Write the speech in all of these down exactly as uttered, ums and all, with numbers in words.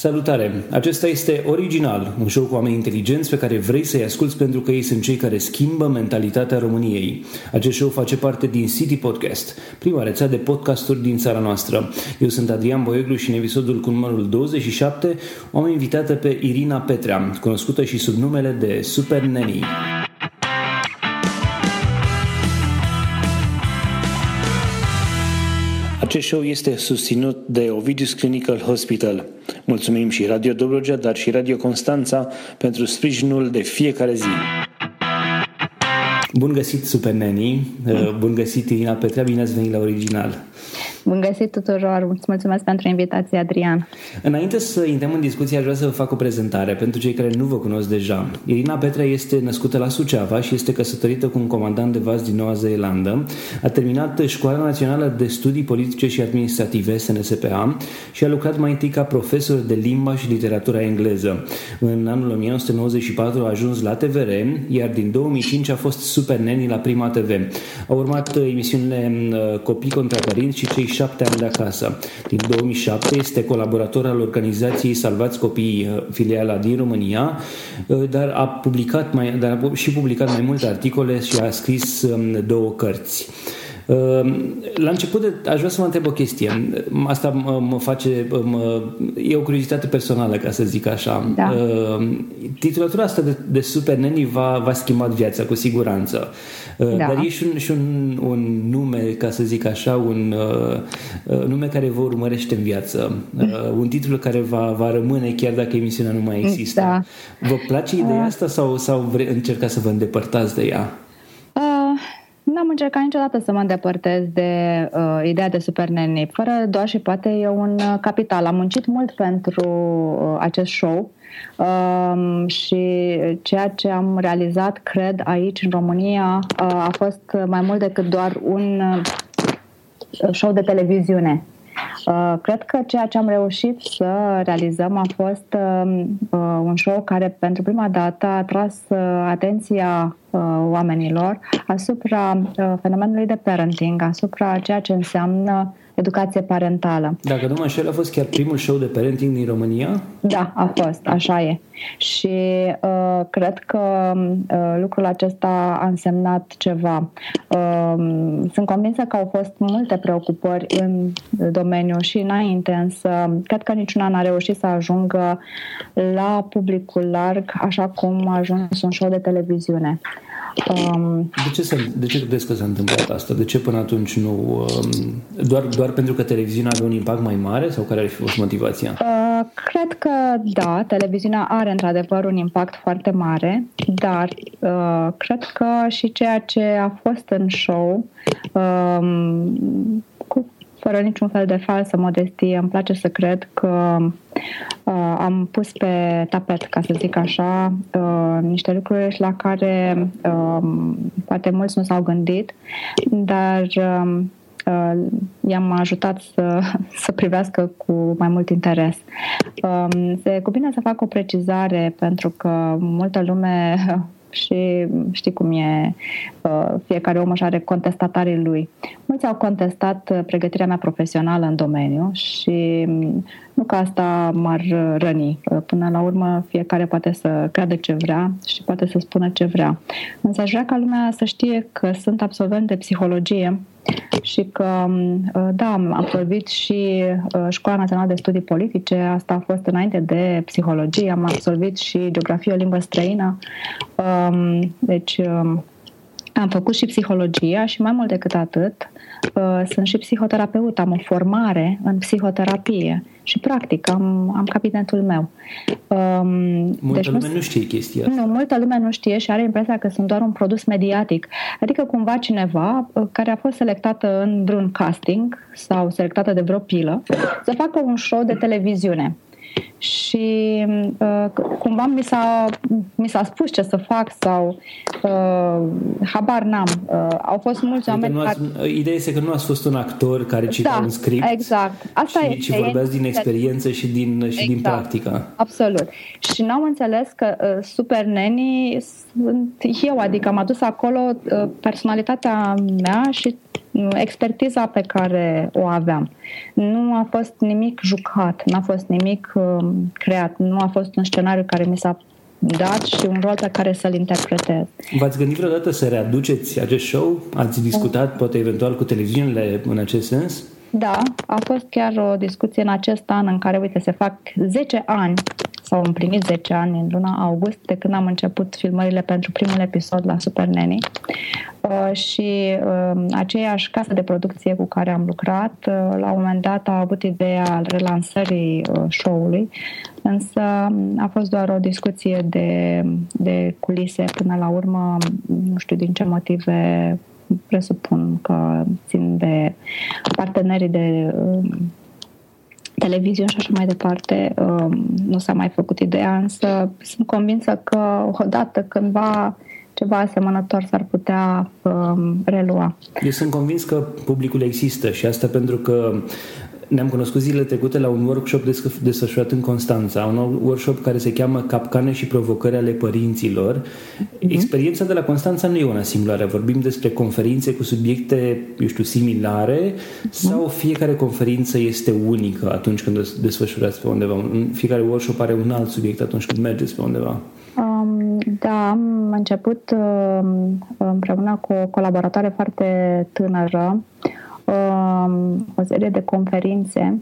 Salutare! Acesta este Original, un show cu oameni inteligenți pe care vrei să-i asculți pentru că ei sunt cei care schimbă mentalitatea României. Acest show face parte din CityPodcast, prima rețea de podcasturi din țara noastră. Eu sunt Adrian Boiuglu și în episodul cu numărul douăzeci și șapte o am invitată pe Irina Petrea, cunoscută și sub numele de Super Nanny. Acest show este susținut de Ovidius Clinical Hospital. Mulțumim și Radio Dobrogea, dar și Radio Constanța pentru sprijinul de fiecare zi. Bun găsit, Super Nanny! Bun găsit, Irina Petrea! Bine ați venit la Original! Bun găsit tuturor! Îți mulțumesc pentru invitație, Adrian! Înainte să intrăm în discuție, aș vrea să vă fac o prezentare pentru cei care nu vă cunosc deja. Irina Petrea este născută la Suceava și este căsătorită cu un comandant de vas din Noua Zeelandă. A terminat Școala Națională de Studii Politice și Administrative, S N S P A, și a lucrat mai întâi ca profesor de limba și literatura engleză. În anul nouăsprezece nouăzeci și patru a ajuns la T V R, iar din două mii cinci a fost Super Nanny la Prima T V. Au urmat emisiunile Copii contra părinți și Cei șapte ani de acasă. Din două mii șapte este colaborator al organizației Salvați Copiii, filiala din România, dar a publicat mai, dar a și publicat mai multe articole și a scris două cărți. La început de, aș vrea să mă întreb o chestie. Asta mă, mă face mă, e o curiozitate personală, ca să zic așa. Da. Titulatura asta de, de Super Nanny va, va schimba viața, cu siguranță. Da. Dar e și, un, și un, un nume, ca să zic așa, un uh, nume care vă urmărește în viață. Uh, un titlu care va, va rămâne chiar dacă emisiunea nu mai există. Da. Vă place ideea asta sau, sau vre, încercați să vă îndepărtați de ea? N-am încercat niciodată să mă îndepărtez de uh, ideea de Super Nanny. Fără doar și poate e un uh, capital. Am muncit mult pentru uh, acest show uh, și ceea ce am realizat, cred, aici în România uh, a fost mai mult decât doar un uh, show de televiziune. Uh, cred că ceea ce am reușit să realizăm a fost uh, uh, un show care pentru prima dată a atras uh, atenția uh, oamenilor asupra uh, fenomenului de parenting, asupra ceea ce înseamnă educație parentală. Dacă nu mă înșel, a fost chiar primul show de parenting din România? Da, a fost, așa e. Și uh, cred că uh, lucrul acesta a însemnat ceva. Uh, sunt convinsă că au fost multe preocupări în domeniu și înainte, însă cred că niciuna n-a reușit să ajungă la publicul larg așa cum a ajuns un show de televiziune. Um, de ce se, de ce credeți că s-a întâmplat asta? De ce până atunci nu... Um, doar, doar pentru că televiziunea avea un impact mai mare sau care ar fi fost motivația? Uh, cred că da, televiziunea are într-adevăr un impact foarte mare, dar uh, cred că și ceea ce a fost în show, um, cu, fără niciun fel de falsă modestie, îmi place să cred că Uh, am pus pe tapet, ca să zic așa, uh, niște lucruri la care uh, poate mulți nu s-au gândit, dar uh, uh, i-am ajutat să, să privească cu mai mult interes. Uh, se cuvine să fac o precizare, pentru că multă lume, și știi cum e, uh, fiecare om își are contestatarii lui. Mulți au contestat pregătirea mea profesională în domeniu și nu că asta m-ar răni. Până la urmă, fiecare poate să creadă ce vrea și poate să spună ce vrea. Însă aș vrea ca lumea să știe că sunt absolvent de psihologie și că, da, am absolvit și Școala Națională de Studii Politice, asta a fost înainte de psihologie, am absolvit și geografie, o limbă străină, deci am făcut și psihologia și mai mult decât atât, sunt și psihoterapeut, am o formare în psihoterapie și practic am, am cabinetul meu. Multă deci lume nu, nu știe chestia asta. Nu, multă lume nu știe și are impresia că sunt doar un produs mediatic. Adică cumva cineva care a fost selectată în vreun casting sau selectată de vreo pilă să facă un show de televiziune. Și uh, cumva mi s-a, mi s-a spus ce să fac sau uh, habar n-am. Uh, au fost mulți oameni care... Ideea este că nu ați fost un actor care cita da, un script exact. Asta și, este, și vorbeați din experiență și din, și exact. din practică. Absolut. Și n-am înțeles că uh, Super Nanny sunt eu, adică am adus acolo uh, personalitatea mea și expertiza pe care o aveam. Nu a fost nimic jucat, n-a fost nimic uh, creat, nu a fost un scenariu care mi s-a dat și un rol pe care să-l interpretez. V-ați gândit vreodată să readuceți acest show? Ați discutat poate eventual cu televiziunile în acest sens? Da, a fost chiar o discuție în acest an în care, uite, se fac zece ani, s-au împlinit zece ani în luna august, de când am început filmările pentru primul episod la Super Nanny. Uh, și uh, aceeași casă de producție cu care am lucrat, uh, la un moment dat a avut ideea relansării uh, show-ului, însă a fost doar o discuție de, de culise până la urmă, nu știu din ce motive, presupun că țin de partenerii de uh, televiziune și așa mai departe, uh, nu s-a mai făcut ideea, însă sunt convinsă că odată cândva ceva asemănător s-ar putea uh, relua. Eu sunt convins că publicul există și asta pentru că ne-am cunoscut zilele trecute la un workshop desfășurat în Constanța, un workshop care se cheamă Capcane și provocări ale părinților. Mm-hmm. Experiența de la Constanța nu e una similară. Vorbim despre conferințe cu subiecte, eu știu, similare, mm-hmm, sau fiecare conferință este unică atunci când o desfășurați pe undeva? Fiecare workshop are un alt subiect atunci când mergeți pe undeva? Um, da, am început împreună cu o colaboratoare foarte tânără o serie de conferințe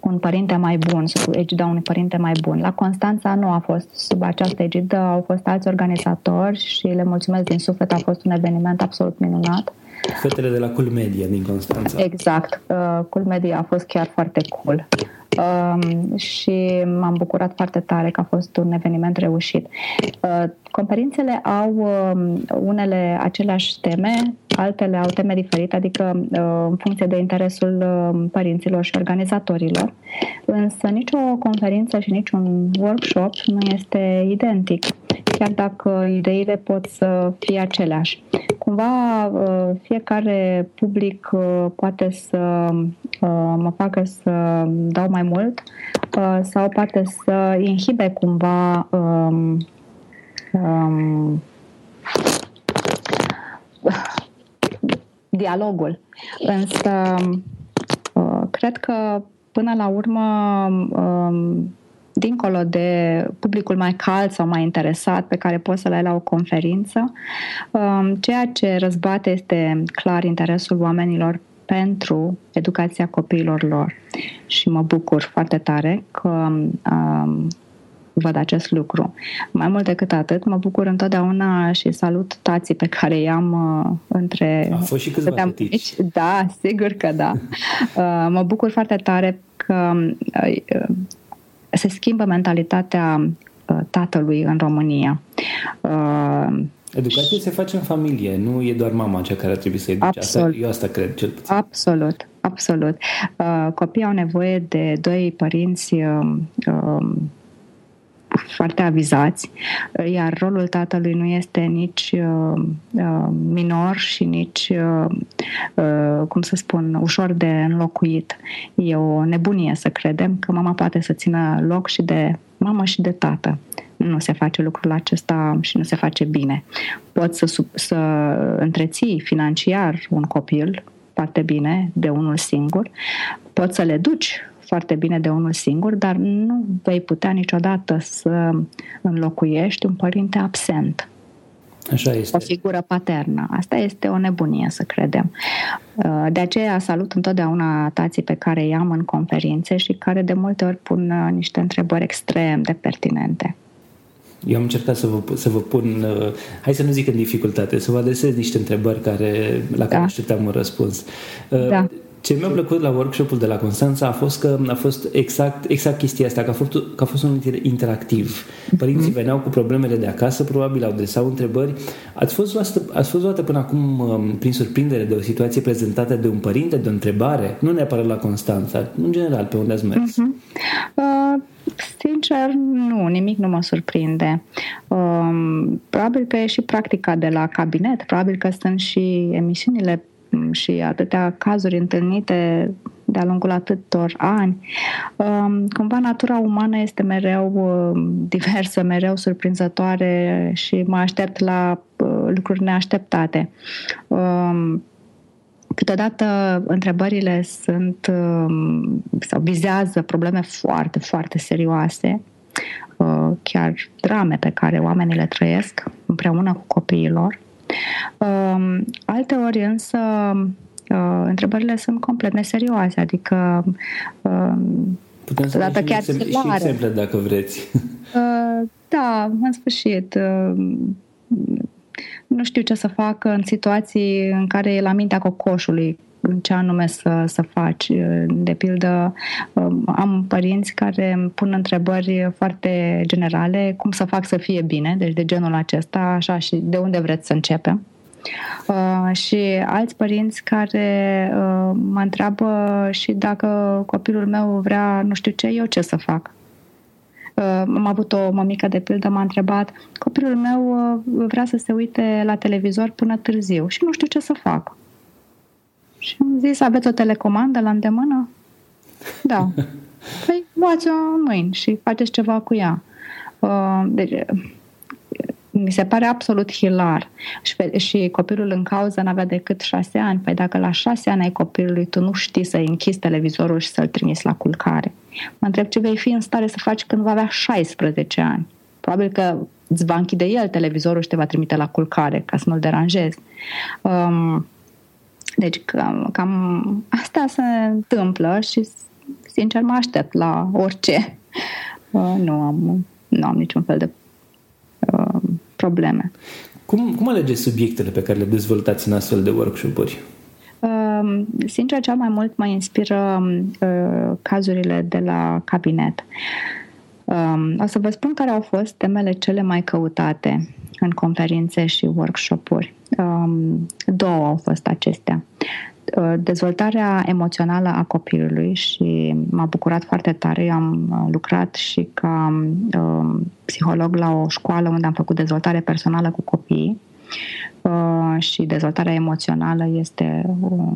cu un părinte mai bun, sub egida unui părinte mai bun. La Constanța nu a fost sub această egidă, au fost alți organizatori și le mulțumesc din suflet, a fost un eveniment absolut minunat. Fetele de la Cool Media din Constanța. Exact, Cool Media a fost chiar foarte cool. Uh, și m-am bucurat foarte tare că a fost un eveniment reușit. Uh, conferințele au uh, unele aceleași teme, altele au teme diferite, adică uh, în funcție de interesul uh, părinților și organizatorilor, însă nicio conferință și niciun workshop nu este identic, chiar dacă ideile pot să fie aceleași. Cumva uh, fiecare public uh, poate să uh, mă facă să dau mai mult uh, sau poate să inhibe cumva um, um, dialogul. Însă uh, cred că până la urmă um, dincolo de publicul mai cald sau mai interesat pe care poți să-l ai la o conferință, ceea ce răzbate este clar interesul oamenilor pentru educația copiilor lor. Și mă bucur foarte tare că um, văd acest lucru. Mai mult decât atât, mă bucur întotdeauna și salut tații pe care i-am uh, între... A fost și câțiva tătici. Da, sigur că da. Uh, mă bucur foarte tare că... Uh, se schimbă mentalitatea tatălui în România. Educația se face în familie, nu e doar mama cea care ar trebui să educe. Asta, eu asta cred, cel puțin. Absolut, absolut. Copiii au nevoie de doi părinți foarte avizați, iar rolul tatălui nu este nici minor și nici, cum să spun, ușor de înlocuit. E o nebunie să credem că mama poate să țină loc și de mamă și de tată. Nu se face lucrul acesta și nu se face bine. Poți să, să întreții financiar un copil foarte bine de unul singur, poți să le duci foarte bine de unul singur, dar nu vei putea niciodată să înlocuiești un părinte absent. Așa este. O figură paternă. Asta este o nebunie, să credem. De aceea salut întotdeauna tații pe care i-am în conferințe și care de multe ori pun niște întrebări extrem de pertinente. Eu am încercat să vă, să vă pun, hai să nu zic în dificultate, să vă adresez niște întrebări care, la care da. așteptam un răspuns. Da. Ce mi-a plăcut la workshop-ul de la Constanța a fost că a fost exact, exact chestia asta, că a fost, că a fost un interactiv. Părinții veneau cu problemele de acasă, probabil au adresat întrebări. Ați fost luată, ați fost luată până acum prin surprindere de o situație prezentată de un părinte, de o întrebare? Nu neapărat la Constanța, în general, pe unde ați mers? Uh-huh. Uh, sincer, nu, nimic nu mă surprinde. Uh, probabil că e și practica de la cabinet, probabil că sunt și emisiunile și atâtea cazuri întâlnite de-a lungul atâtor ani. Cumva natura umană este mereu diversă, mereu surprinzătoare și mă aștept la lucruri neașteptate. Câteodată întrebările sunt sau vizează probleme foarte, foarte serioase, chiar drame pe care oamenii le trăiesc împreună cu copiilor. Alteori însă întrebările sunt complet neserioase, adică putem să dată chiar și exemple dacă vreți. Da, în sfârșit nu știu ce să fac în situații în care e la mintea cocoșului ce anume să, să faci. De pildă, am părinți care îmi pun întrebări foarte generale, cum să fac să fie bine, deci de genul acesta, așa, și de unde vreți să începem. Uh, și alți părinți care uh, mă întreabă și dacă copilul meu vrea nu știu ce, eu ce să fac. Uh, am avut o mămică, de pildă, m-a întrebat, copilul meu uh, vrea să se uite la televizor până târziu și nu știu ce să fac. Și am zis, aveți o telecomandă la îndemână? Da. Păi, luați-o în mâini și faceți ceva cu ea. Uh, deci... Mi se pare absolut hilar. Și, și copilul în cauză n-avea decât șase ani. Păi dacă la șase ani ai copilului, tu nu știi să-i închizi televizorul și să-l trimiți la culcare. Mă întreb ce vei fi în stare să faci când va avea șaisprezece ani. Probabil că îți va închide el televizorul și te va trimite la culcare ca să nu-l deranjezi. Um, deci cam, cam asta se întâmplă și sincer mă aștept la orice. Uh, nu am, nu am niciun fel de probleme. Cum, cum alegeți subiectele pe care le dezvoltați în astfel de workshop-uri? Uh, sincer, cel mai mult mă inspiră uh, cazurile de la cabinet. Uh, o să vă spun care au fost temele cele mai căutate în conferințe și workshop-uri. Uh, două au fost acestea. Uh, dezvoltarea emoțională a copilului și m-a bucurat foarte tare. Eu am lucrat și ca uh, psiholog la o școală unde am făcut dezvoltare personală cu copiii uh, și dezvoltarea emoțională este o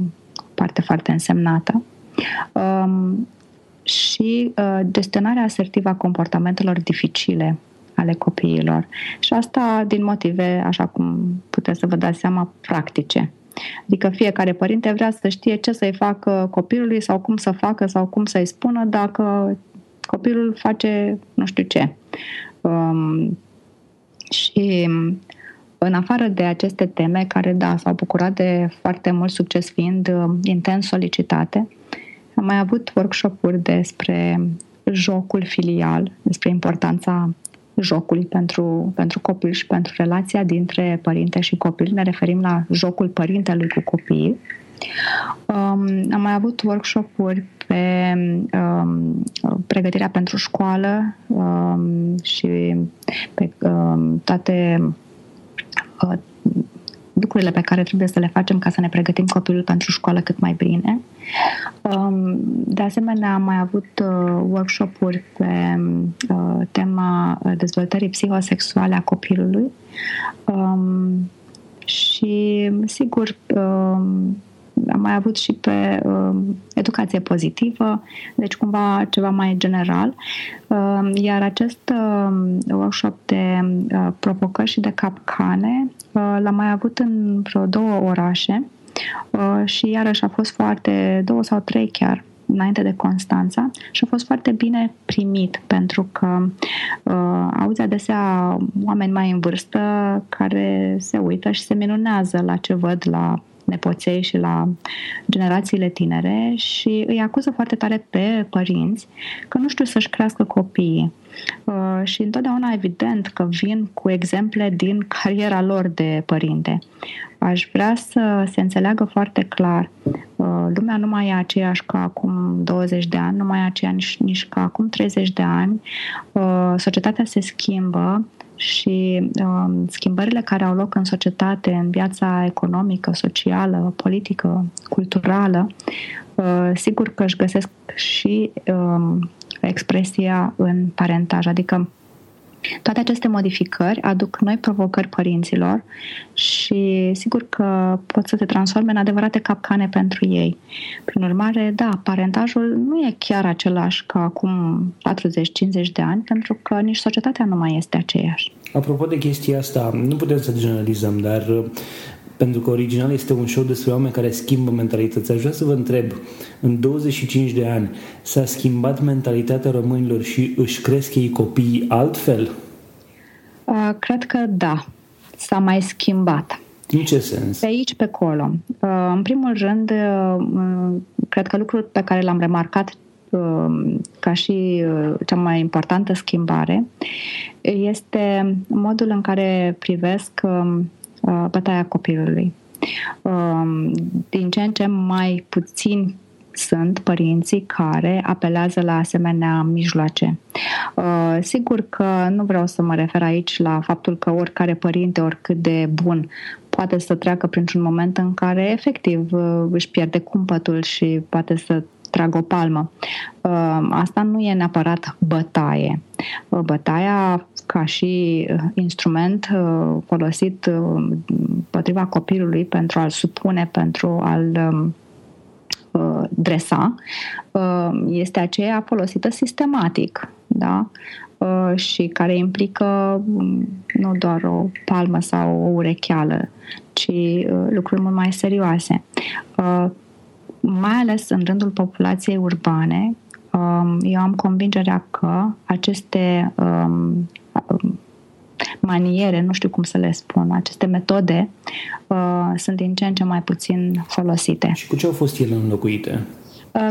parte foarte însemnată. Uh, și uh, gestionarea asertivă a comportamentelor dificile ale copiilor. Și asta din motive, așa cum puteți să vă dați seama, practice. Adică fiecare părinte vrea să știe ce să-i facă copilului sau cum să facă sau cum să-i spună dacă copilul face nu știu ce. Um, și în afară de aceste teme care, da, s-au bucurat de foarte mult succes fiind uh, intens solicitate, am mai avut workshop-uri despre jocul filial, despre importanța jocului pentru, pentru copil și pentru relația dintre părinte și copil. Ne referim la jocul părintelui cu copiii. Um, am mai avut workshop-uri pe um, pregătirea pentru școală um, și pe um, toate uh, lucrurile pe care trebuie să le facem ca să ne pregătim copilul pentru școală cât mai bine. Um, de asemenea, am mai avut uh, workshop-uri pe uh, tema dezvoltării psihosexuale a copilului um, și, sigur, um, am mai avut și pe uh, educație pozitivă, deci cumva ceva mai general. Uh, iar acest uh, workshop de uh, provocări și de capcane uh, l-am mai avut în vreo două orașe uh, și iarăși a fost foarte, două sau trei chiar, înainte de Constanța și a fost foarte bine primit pentru că uh, auzi adesea oameni mai în vârstă care se uită și se minunează la ce văd la nepoței și la generațiile tinere și îi acuză foarte tare pe părinți că nu știu să-și crească copiii. Uh, și întotdeauna evident că vin cu exemple din cariera lor de părinte. Aș vrea să se înțeleagă foarte clar. Uh, lumea nu mai e aceeași ca acum douăzeci de ani, nu mai e aceeași nici ca acum treizeci de ani. Uh, societatea se schimbă și uh, schimbările care au loc în societate, în viața economică, socială, politică, culturală, uh, sigur că își găsesc și uh, expresia în parentaj, adică Toate aceste modificări aduc noi provocări părinților și sigur că pot să se transforme în adevărate capcane pentru ei. Prin urmare, da, parentajul nu e chiar același ca acum patruzeci cincizeci de ani, pentru că nici societatea nu mai este aceeași. Apropo de chestia asta, nu putem să generalizăm, dar pentru că original este un show despre oameni care schimbă mentalități. Aș vrea să vă întreb, în douăzeci și cinci de ani s-a schimbat mentalitatea românilor și își cresc ei copiii altfel? Uh, cred că da, s-a mai schimbat. În ce sens? Pe aici, pe acolo. Uh, în primul rând, uh, cred că lucrul pe care l-am remarcat ca și cea mai importantă schimbare este modul în care privesc bătaia copilului. Din ce în ce mai puțin sunt părinții care apelează la asemenea mijloace. Sigur că nu vreau să mă refer aici la faptul că oricare părinte, oricât de bun, poate să treacă printr-un moment în care efectiv își pierde cumpătul și poate să trag o palmă. Asta nu e neapărat bătaie. Bătaia ca și instrument folosit împotriva copilului pentru a-l supune, pentru a-l dresa, este aceea folosită sistematic, da? Și care implică nu doar o palmă sau o urecheală, ci lucruri mult mai serioase. Mai ales în rândul populației urbane, eu am convingerea că aceste maniere, nu știu cum să le spun, aceste metode sunt din ce în ce mai puțin folosite. Și cu ce au fost ele înlocuite?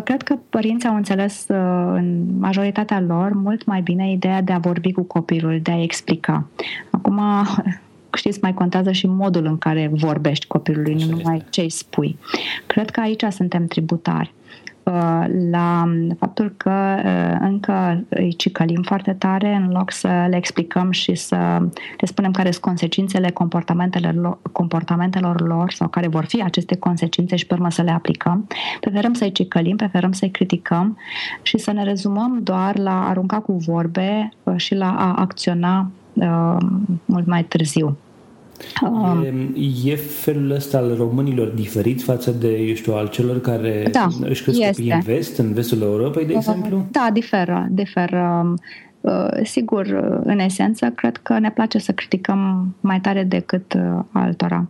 Cred că părinții au înțeles în majoritatea lor mult mai bine ideea de a vorbi cu copilul, de a explica. Acum, știți, mai contează și modul în care vorbești copilului, nu numai ce îi spui. Cred că aici suntem tributari la faptul că încă îi cicălim foarte tare în loc să le explicăm și să le spunem care sunt consecințele comportamentelor, comportamentelor lor sau care vor fi aceste consecințe și pe urmă să le aplicăm. Preferăm să-i cicălim, preferăm să-i criticăm și să ne rezumăm doar la arunca cu vorbe și la a acționa Uh, mult mai târziu. Uh, e, e felul ăsta al românilor diferit față de, eu știu, al celor care da, își cresc copiii în vest, în vestul Europei, de uh, exemplu? Da, diferă, diferă. Uh, sigur, în esență, cred că ne place să criticăm mai tare decât uh, altora.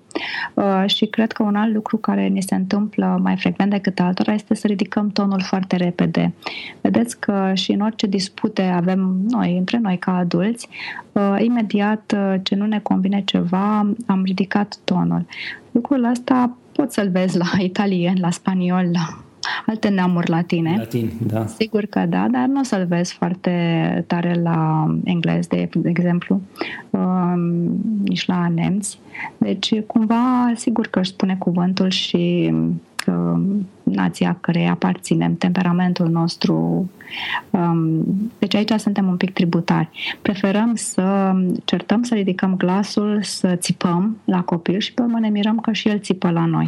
Uh, și cred că un alt lucru care ni se întâmplă mai frecvent decât altora este să ridicăm tonul foarte repede. Vedeți că și în orice dispute avem noi, între noi ca adulți, uh, imediat uh, ce nu ne convine ceva, am ridicat tonul. Lucrul ăsta poți să-l vezi la italieni, la spanioli, la alte neamuri latine. Latin, da. Sigur că da, dar nu o să-l vezi foarte tare la englez, de exemplu, nici la nemți. Deci, cumva, sigur că își spune cuvântul și nația căreia aparținem, temperamentul nostru. Deci aici suntem un pic tributari. Preferăm să certăm, să ridicăm glasul, să țipăm la copil și pe urmă ne mirăm că și el țipă la noi.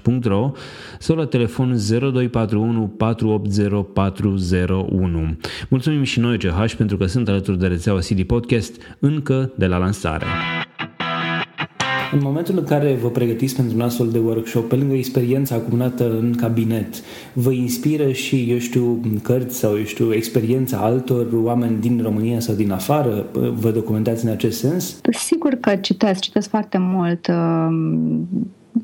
punct r o sau la telefon zero doi patru unu patru opt zero patru zero unu. Mulțumim și noi, C H, pentru că sunt alături de rețeaua CityPodcast încă de la lansare. În momentul în care vă pregătiți pentru un astfel de workshop, pe lângă experiența acumulată în cabinet, vă inspiră și, eu știu, cărți sau, eu știu, experiența altor oameni din România sau din afară? Vă documentați în acest sens? Sigur că citesc, citesc foarte mult.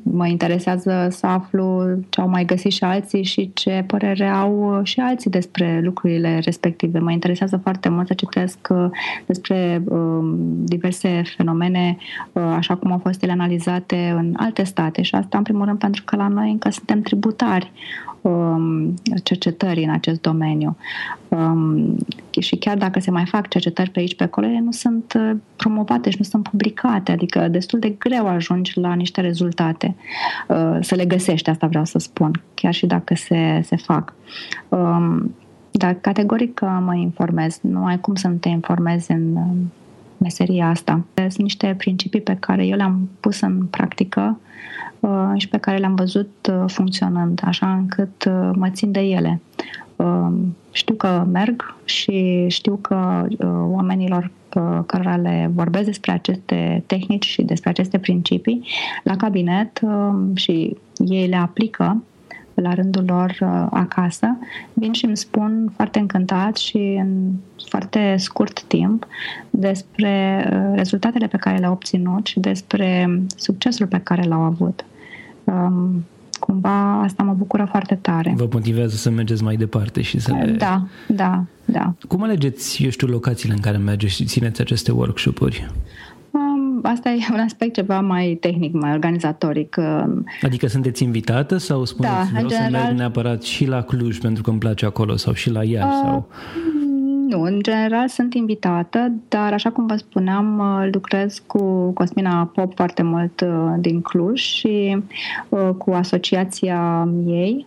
Mă interesează să aflu ce au mai găsit și alții și ce părere au și alții despre lucrurile respective. Mă interesează foarte mult să citesc despre diverse fenomene, așa cum au fost ele analizate în alte state, și asta în primul rând pentru că la noi încă suntem tributari cercetării în acest domeniu. Și chiar dacă se mai fac cercetări pe aici, pe acolo, ele nu sunt promovate și nu sunt publicate, adică destul de greu ajungi la niște rezultate, să le găsești, asta vreau să spun, chiar și dacă se, se fac. Dar categoric mă informez, nu ai cum să nu te informezi în meseria asta. Sunt niște principii pe care eu le-am pus în practică și pe care le-am văzut funcționând, așa încât mă țin de ele. Știu că merg și știu că oamenilor cărora le vorbesc despre aceste tehnici și despre aceste principii la cabinet și ei le aplică la rândul lor acasă, vin și îmi spun foarte încântat și în foarte scurt timp despre rezultatele pe care le-au obținut și despre succesul pe care l-au avut. Cumva asta mă bucură foarte tare. Vă motivează să mergeți mai departe și să le... Da, da, da. Cum alegeți, eu știu, locațiile în care mergeți și țineți aceste workshop-uri? Asta e un aspect ceva mai tehnic, mai organizatoric. Adică sunteți invitată sau spuneți, da, vreau general... să merg neapărat și la Cluj pentru că îmi place acolo sau și la Iași? Uh, sau... Nu, în general sunt invitată, dar așa cum vă spuneam, lucrez cu Cosmina Pop foarte mult din Cluj și cu asociația ei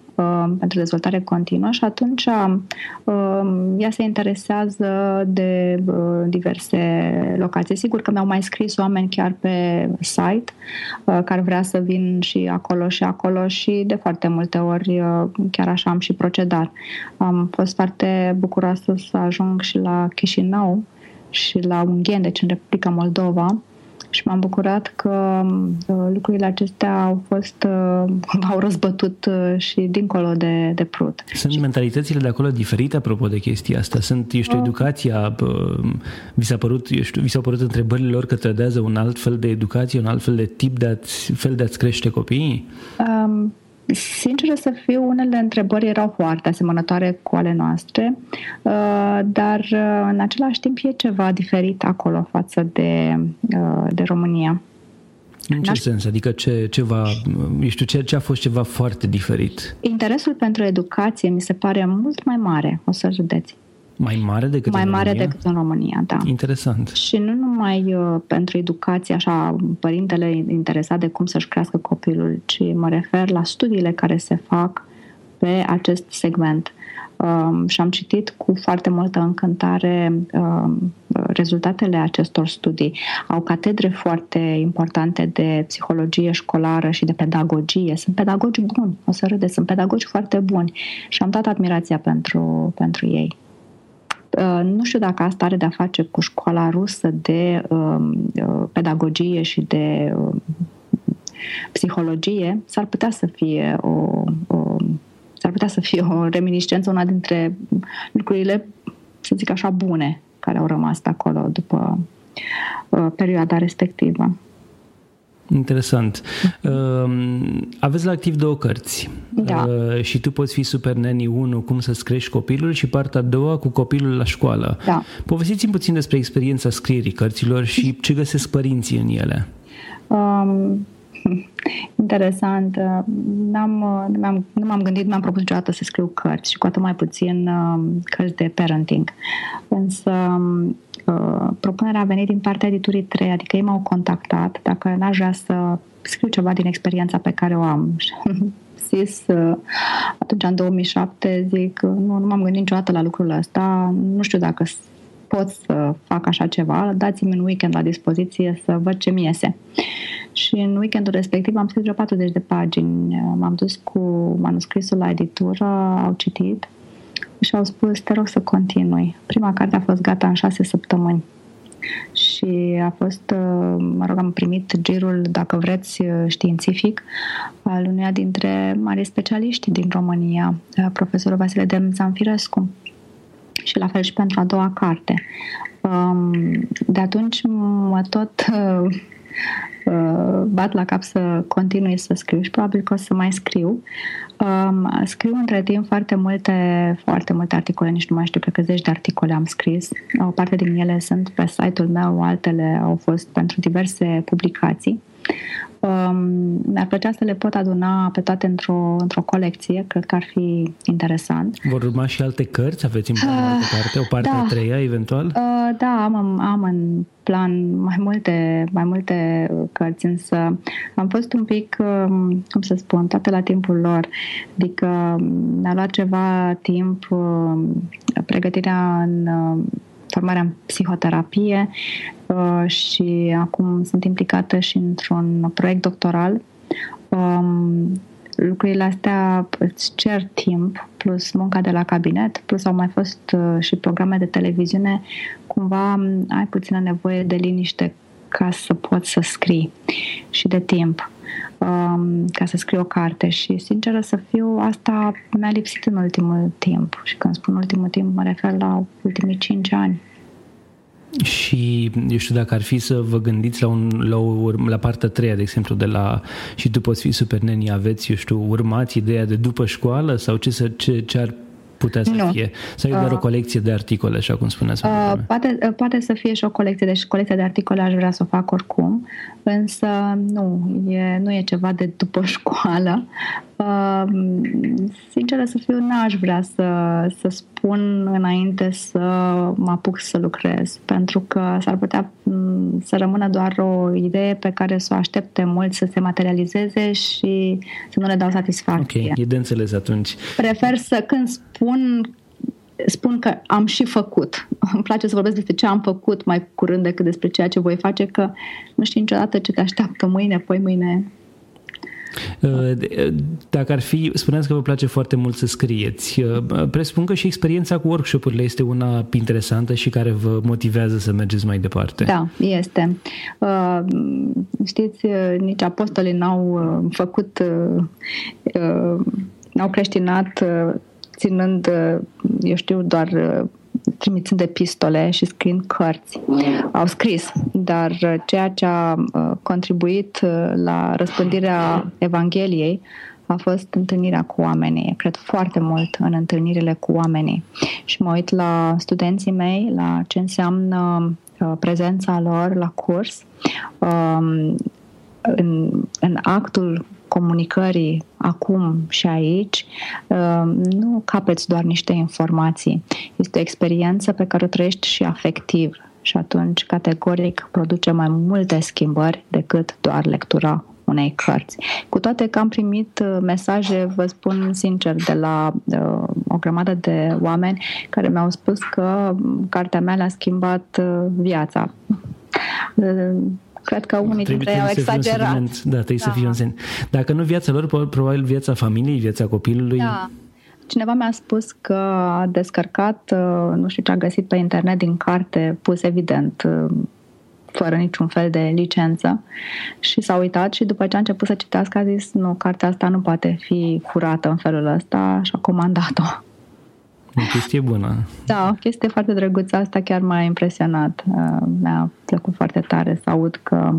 pentru dezvoltare continuă și atunci ea se interesează de diverse locații. Sigur că mi-au mai scris oameni chiar pe site care ar vrea să vin și acolo și acolo și de foarte multe ori chiar așa am și procedat. Am fost foarte bucuroasă să ajung și la Chișinău și la Ungheni, deci în Republica Moldova. Și m-am bucurat că lucrurile acestea au fost, au răzbătut și dincolo de, de Prut. Sunt și... mentalitățile de acolo diferite, apropo de chestia asta. Sunt, eu știu, educația, vi s-a părut, eu știu, vi s-au părut întrebările lor că trădează un alt fel de educație, un alt fel de tip de a-ți, fel de a-ți crește copiii? Um... Sincer să fiu, unele întrebări erau foarte asemănătoare cu ale noastre, dar în același timp e ceva diferit acolo față de, de România. În ce sens? Adică ce, ceva, eu știu, ce, ce a fost ceva foarte diferit? Interesul pentru educație mi se pare mult mai mare, o să râdeți. Mai mare decât mai în mare România? decât în România, da. Interesant. Și nu numai uh, pentru educație, așa, părintele interesat de cum să-și crească copilul, ci mă refer la studiile care se fac pe acest segment. Uh, și am citit cu foarte multă încântare uh, rezultatele acestor studii. Au catedre foarte importante de psihologie școlară și de pedagogie. Sunt pedagogi buni, o să râdeți, sunt pedagogi foarte buni. Și am dat admirația pentru, pentru ei. Nu știu dacă asta are de-a face cu școala rusă de pedagogie și de psihologie. S-ar putea să fie o, o, s-ar putea să fie o reminiscență, una dintre lucrurile, să zic așa, bune care au rămas acolo după perioada respectivă. Interesant. Aveți la activ două cărți. Da. Și tu poți fi Super Nanny unu, cum să-ți crești copilul, și partea a doua, cu copilul la școală. Da. Povestiți-mi puțin despre experiența scrierii cărților și ce găsesc părinții în ele. Um, Interesant. N-am, n-am, nu m-am gândit, m-am propus niciodată să scriu cărți și cu atât mai puțin cărți de parenting. Însă propunerea a venit din partea editurii trei, adică ei m-au contactat dacă n-aș vrea să scriu ceva din experiența pe care o am. Zis, atunci în două mii șapte zic, nu, nu m-am gândit niciodată la lucrul ăsta, nu știu dacă pot să fac așa ceva, dați-mi un weekend la dispoziție să văd ce-mi iese. Și în weekendul respectiv am scris vreo patruzeci de pagini, m-am dus cu manuscrisul la editură, au citit și au spus, te rog să continui. Prima carte a fost gata în șase săptămâni. Și a fost, mă rog, am primit girul, dacă vreți, științific al unuia dintre mari specialiști din România, profesorul Vasile de Zanfirescu, și la fel și pentru a doua carte. De atunci mă tot bat la cap să continui să scriu și probabil că o să mai scriu. Scriu între timp foarte multe, foarte multe articole, nici nu mai știu, cred că zeci de articole am scris. O parte din ele sunt pe site-ul meu, altele au fost pentru diverse publicații. Mi-ar plăcea să le pot aduna pe toate într-o, într-o colecție, cred că ar fi interesant. Vor urma și alte cărți? Aveți în plan uh, alte carte? O parte da. a treia, eventual? Uh, da, am, am în plan mai multe, mai multe cărți, însă am fost un pic, cum să spun, toate la timpul lor. Adică ne-a luat ceva timp pregătirea în formarea în psihoterapie și acum sunt implicată și într-un proiect doctoral. Lucrurile astea îți cer timp, plus munca de la cabinet, plus au mai fost și programe de televiziune. Cumva ai puțină nevoie de liniște ca să poți să scrii și de timp ca să scriu o carte și, sinceră să fiu, asta mi-a lipsit în ultimul timp și când spun ultimul timp mă refer la ultimii cinci ani. Și eu știu, dacă ar fi să vă gândiți la, un, la, o, la partea a treia, de exemplu, de la și tu poți fi Super Nanny, aveți, eu știu, urmați ideea de după școală sau ce, să, ce, ce ar putea să nu. fie? Să ai doar uh, o colecție de articole, așa cum spuneați. Uh, poate, poate să fie și o colecție, deci colecția de articole aș vrea să o fac oricum, însă nu, e, nu e ceva de după școală. Uh, sinceră să fiu, n-aș vrea să, să spun înainte să mă apuc să lucrez, pentru că s-ar putea m- să rămână doar o idee pe care să o aștepte mult să se materializeze și să nu le dau satisfacție. Ok, e de înțeles atunci. Prefer să, când spun spun că am și făcut. Îmi place să vorbesc despre ce am făcut mai curând decât despre ceea ce voi face, că nu știi niciodată ce te așteaptă mâine, poi mâine. Dacă ar fi, spuneați că vă place foarte mult să scrieți, presupun că și experiența cu workshop-urile este una interesantă și care vă motivează să mergeți mai departe. Da, este. Știți, nici apostolii n-au făcut, n-au creștinat ținând, eu știu, doar trimițând epistole și scriind cărți. Au scris, dar ceea ce a contribuit la răspândirea Evangheliei a fost întâlnirea cu oamenii. Cred foarte mult în întâlnirile cu oamenii. Și mă uit la studenții mei, la ce înseamnă prezența lor la curs, în, în actul comunicării acum și aici, nu capeți doar niște informații. Este o experiență pe care o trăiești și afectiv și atunci categoric produce mai multe schimbări decât doar lectura unei cărți. Cu toate că am primit mesaje, vă spun sincer, de la uh, o grămadă de oameni care mi-au spus că cartea mea le-a schimbat uh, viața. Uh, Cred că unii dintre ei au exagerat. Da, trebuie da. să fie un semn. Dacă nu viața lor, probabil viața familiei, viața copilului. Da. Cineva mi-a spus că a descărcat, nu știu ce a găsit pe internet din carte, pus evident, fără niciun fel de licență și s-a uitat și după ce a început să citească a zis, nu, cartea asta nu poate fi curată în felul ăsta și a comandat-o. O chestie bună. Da, o chestie foarte drăguță, asta chiar m-a impresionat. Mi-a plăcut foarte tare să aud că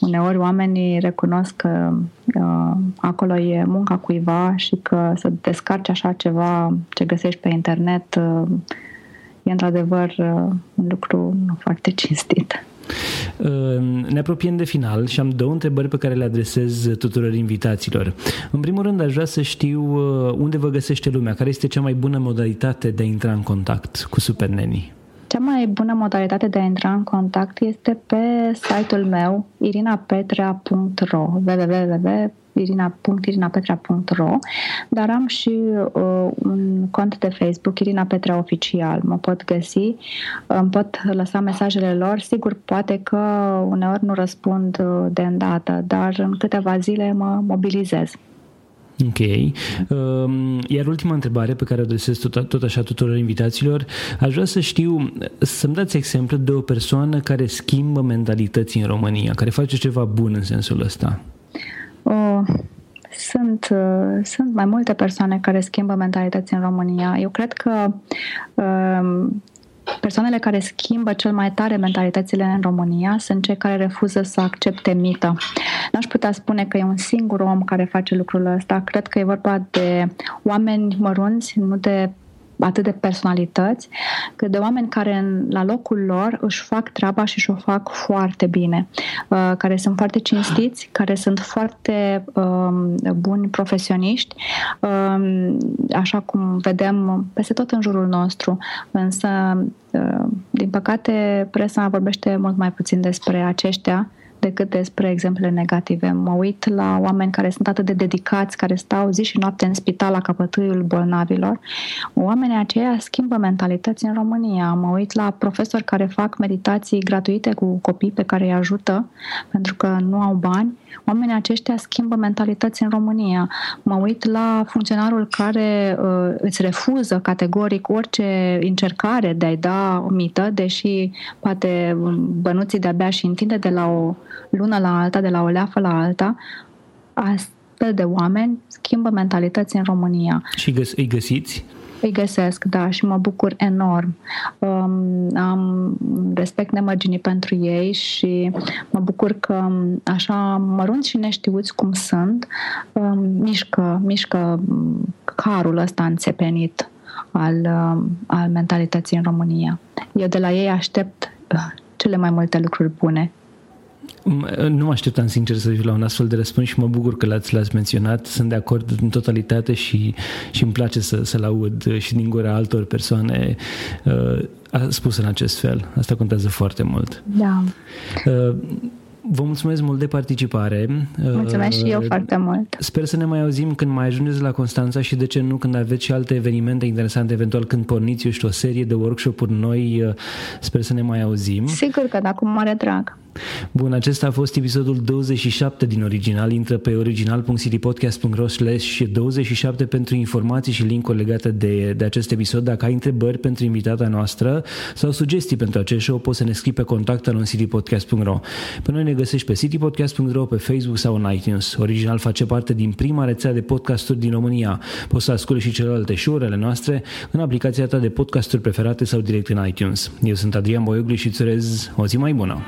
uneori oamenii recunosc că uh, acolo e munca cuiva și că să descarci așa ceva ce găsești pe internet uh, e într-adevăr uh, un lucru foarte cinstit. Ne apropiem de final și am două întrebări pe care le adresez tuturor invitaților. În primul rând, aș vrea să știu unde vă găsește lumea, care este cea mai bună modalitate de a intra în contact cu Super Nanny. Cea mai bună modalitate de a intra în contact este pe site-ul meu irina petrea punct ro www punct irina petrea punct ro, dar am și uh, un cont de Facebook Irina Petrea Oficial. Mă pot găsi, îmi pot lăsa mesajele lor. Sigur, poate că uneori nu răspund de îndată, dar în câteva zile mă mobilizez. Ok. Iar ultima întrebare pe care o adresez tot, tot așa tuturor invitațiilor, aș vrea să știu, să-mi dați exemplu de o persoană care schimbă mentalități în România, care face ceva bun în sensul ăsta. Uh, sunt, uh, sunt mai multe persoane care schimbă mentalități în România. Eu cred că uh, persoanele care schimbă cel mai tare mentalitățile în România sunt cei care refuză să accepte mită. N-aș putea spune că e un singur om care face lucrul ăsta. Cred că e vorba de oameni mărunți, nu de atât de personalități, cât de oameni care la locul lor își fac treaba și și-o fac foarte bine, care sunt foarte cinstiți, care sunt foarte buni profesioniști, așa cum vedem peste tot în jurul nostru. Însă, din păcate, presa vorbește mult mai puțin despre aceștia decât despre exemple negative. Mă uit la oameni care sunt atât de dedicați, care stau zi și noapte în spital la capătâiul bolnavilor. Oamenii aceia schimbă mentalități în România. Mă uit la profesori care fac meditații gratuite cu copii pe care îi ajută pentru că nu au bani. Oamenii aceștia schimbă mentalități în România. Mă uit la funcționarul care uh, îți refuză categoric orice încercare de a-i da o mită, deși poate bănuții de-abia și întinde de la o lună la alta, de la o leafă la alta. Astfel de oameni schimbă mentalități în România. Și găs- îi găsiți? Îi găsesc, da, și mă bucur enorm. Um, am respect nemărginit pentru ei și mă bucur că așa mărunți și neștiuți cum sunt, um, mișcă, mișcă carul ăsta înțepenit al, al mentalității în România. Eu de la ei aștept cele mai multe lucruri bune. Nu mă așteptam, sincer, să fiu la un astfel de răspuns și mă bucur că l-ați, l-ați menționat. Sunt de acord în totalitate și, și îmi place să, să-l aud și din gura altor persoane uh, spus în acest fel. Asta contează foarte mult. Da. Uh, Vă mulțumesc mult de participare. Mulțumesc și eu foarte mult. Sper să ne mai auzim când mai ajungeți la Constanța și de ce nu, când aveți și alte evenimente interesante, eventual când porniți, eu știu, o serie de workshop-uri noi. Sper să ne mai auzim. Sigur că da, cu mare drag. Bun, acesta a fost episodul douăzeci și șapte din Original. Intră pe original punct citypodcast punct ro slash douăzeci și șapte pentru informații și link-uri legate de, de acest episod. Dacă ai întrebări pentru invitata noastră sau sugestii pentru acest show, poți să ne scrii pe contact at citypodcast punct ro. Pe noi ne găsești pe citypodcast punct ro, pe Facebook sau în iTunes. Original face parte din prima rețea de podcasturi din România. Poți să asculti și celelalte show-urile noastre în aplicația ta de podcasturi preferate sau direct în iTunes. Eu sunt Adrian Boiuglu și îți urez o zi mai bună!